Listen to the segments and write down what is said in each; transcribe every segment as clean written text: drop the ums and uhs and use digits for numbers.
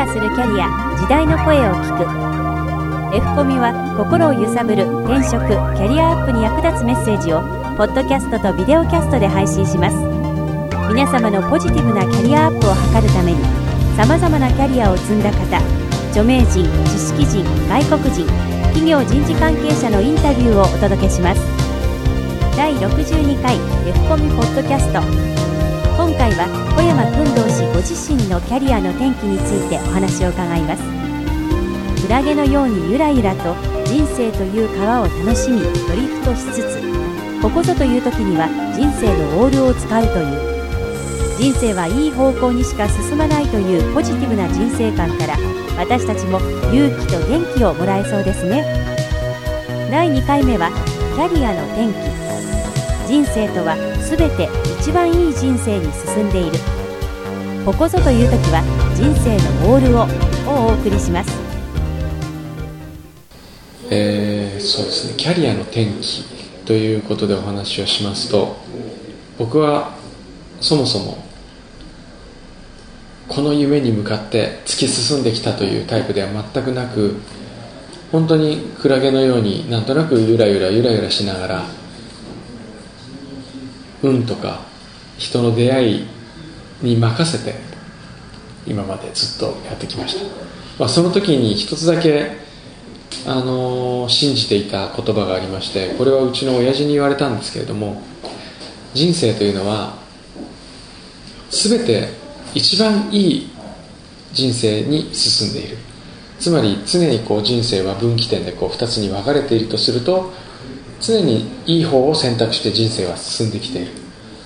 化するキャリア、時代の声を聞く。 F コミは心を揺さぶる転職、キャリアアップに役立つメッセージをポッドキャストとビデオキャストで配信します。皆様のポジティブなキャリアアップを図るために、様々なキャリアを積んだ方、著名人、知識人、外国人、企業人事関係者のインタビューをお届けします。第62回 F コミポッドキャスト、今回は小山薫堂氏ご自身のキャリアの転機についてお話を伺います。クラゲのようにゆらゆらと人生という川を楽しみ、ドリフトしつつ、ここぞという時には人生のオールを使うという、人生はいい方向にしか進まないというポジティブな人生観から、私たちも勇気と元気をもらえそうですね。第2回目はキャリアの転機。人生とはすべて一番いい人生に進んでいる。ここぞという時は人生のオールをお送りします。そうですね、キャリアの転機ということでお話をしますと、僕はそもそもこの夢に向かって突き進んできたというタイプでは全くなく、本当にクラゲのようになんとなくゆらゆらゆらゆらしながら、運とか人の出会いに任せて今までずっとやってきました。その時に一つだけ、信じていた言葉がありまして、これはうちの親父に言われたんですけれども、人生というのは全て一番いい人生に進んでいる。つまり常にこう人生は分岐点でこう2つに分かれているとすると、常にいい方を選択して人生は進んできている。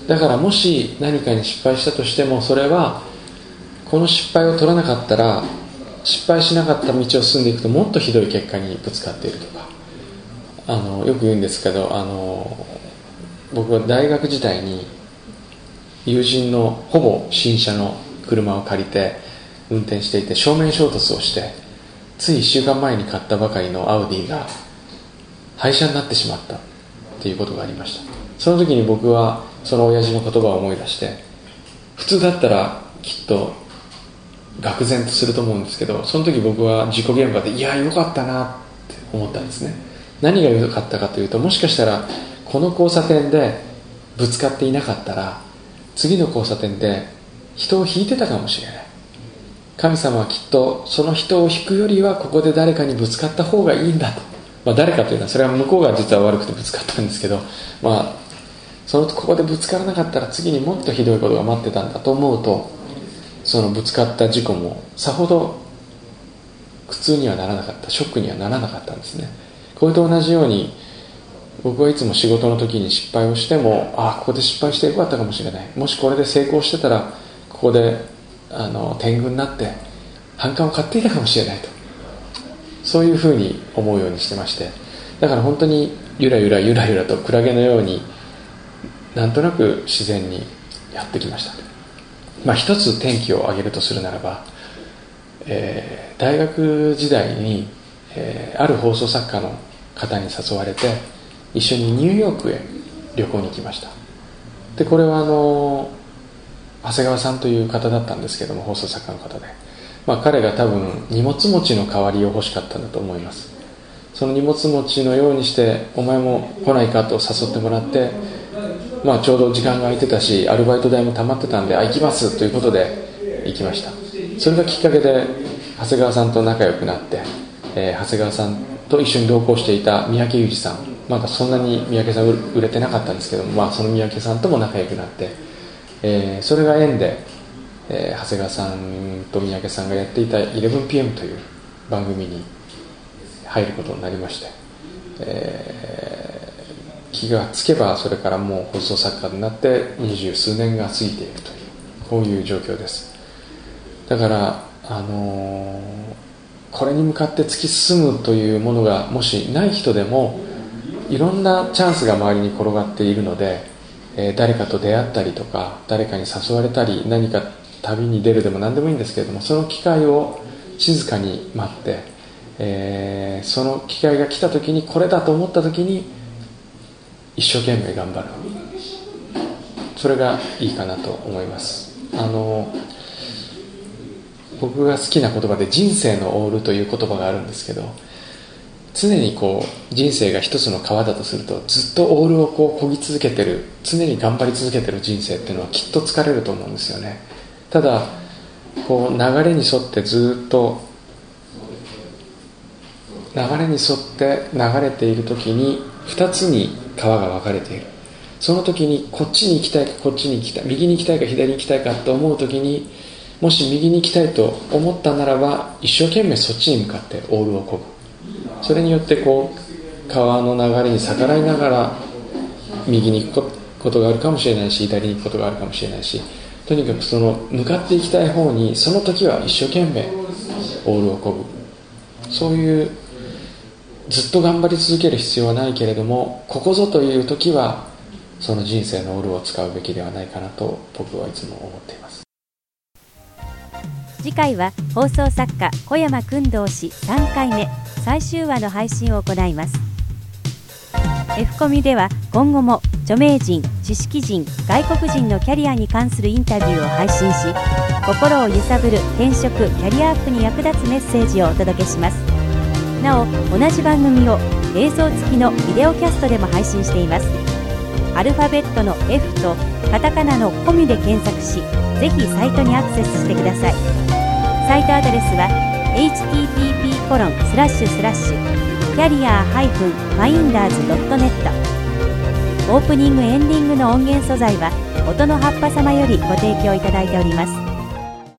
だからもし何かに失敗したとしても、それはこの失敗を取らなかったら、失敗しなかった道を進んでいくともっとひどい結果にぶつかっているとか、よく言うんですけど、僕は大学時代に友人のほぼ新車の車を借りて運転していて、正面衝突をして、つい1週間前に買ったばかりのアウディが廃車になってしまったっていうことがありました。その時に僕はその親父の言葉を思い出して、普通だったらきっと愕然とすると思うんですけど、その時僕は事故現場でいや良かったなって思ったんですね。何が良かったかというと、もしかしたらこの交差点でぶつかっていなかったら、次の交差点で人を引いてたかもしれない。神様はきっとその人を引くよりはここで誰かにぶつかった方がいいんだと、誰かというのは、それは向こうが実は悪くてぶつかったんですけど、ここでぶつからなかったら次にもっとひどいことが待ってたんだと思うと、そのぶつかった事故もさほど苦痛にはならなかった、ショックにはならなかったんですね。これと同じように、僕はいつも仕事の時に失敗をしても、ここで失敗してよかったかもしれない、もしこれで成功してたらここで天狗になって反感を買っていたかもしれないと、そういうふうに思うようにしてまして、だから本当にゆらゆらゆらゆらとクラゲのようになんとなく自然にやってきました。一つ転機を挙げるとするならば、大学時代に、ある放送作家の方に誘われて一緒にニューヨークへ旅行に行きました。でこれは長谷川さんという方だったんですけども、放送作家の方で、彼が多分荷物持ちの代わりを欲しかったんだと思います。その荷物持ちのようにしてお前も来ないかと誘ってもらって、ちょうど時間が空いてたし、アルバイト代も溜まってたんで、行きますということで行きました。それがきっかけで長谷川さんと仲良くなって、長谷川さんと一緒に同行していた三宅裕司さん、そんなに三宅さん売れてなかったんですけども、その三宅さんとも仲良くなって、それが縁で長谷川さんと三宅さんがやっていた 11PM という番組に入ることになりまして、気がつけばそれからもう放送作家になって20数年が過ぎているという、こういう状況です。だから、これに向かって突き進むというものがもしない人でも、いろんなチャンスが周りに転がっているので、誰かと出会ったりとか、誰かに誘われたり、何か旅に出るでも何でもいいんですけれども、その機会を静かに待って、その機会が来た時に、これだと思った時に一生懸命頑張る、それがいいかなと思います。僕が好きな言葉で人生のオールという言葉があるんですけど、常にこう人生が一つの川だとすると、ずっとオールをこう漕ぎ続けてる、常に頑張り続けてる人生っていうのはきっと疲れると思うんですよね。ただこう流れに沿ってずっと流れに沿って流れている時に2つに川が分かれている。その時にこっちに行きたいかこっちに行きたい、右に行きたいか左に行きたいかと思う時に、もし右に行きたいと思ったならば一生懸命そっちに向かってオールを漕ぐ。それによってこう川の流れに逆らいながら右に行くことがあるかもしれないし、左に行くことがあるかもしれないし、とにかくその向かっていきたい方にその時は一生懸命オールを漕ぐ。そういうずっと頑張り続ける必要はないけれども、ここぞという時はその人生のオールを使うべきではないかなと僕はいつも思っています。次回は放送作家小山薫堂氏3回目最終話の配信を行います。 F コミでは今後も著名人、知識人、外国人のキャリアに関するインタビューを配信し、心を揺さぶる転職・キャリアアップに役立つメッセージをお届けします。なお、同じ番組を映像付きのビデオキャストでも配信しています。アルファベットの F とカタカナのコミで検索し、ぜひサイトにアクセスしてください。サイトアドレスは http://carrier-minders.net。オープニング・エンディングの音源素材は音の葉っぱ様よりご提供いただいております。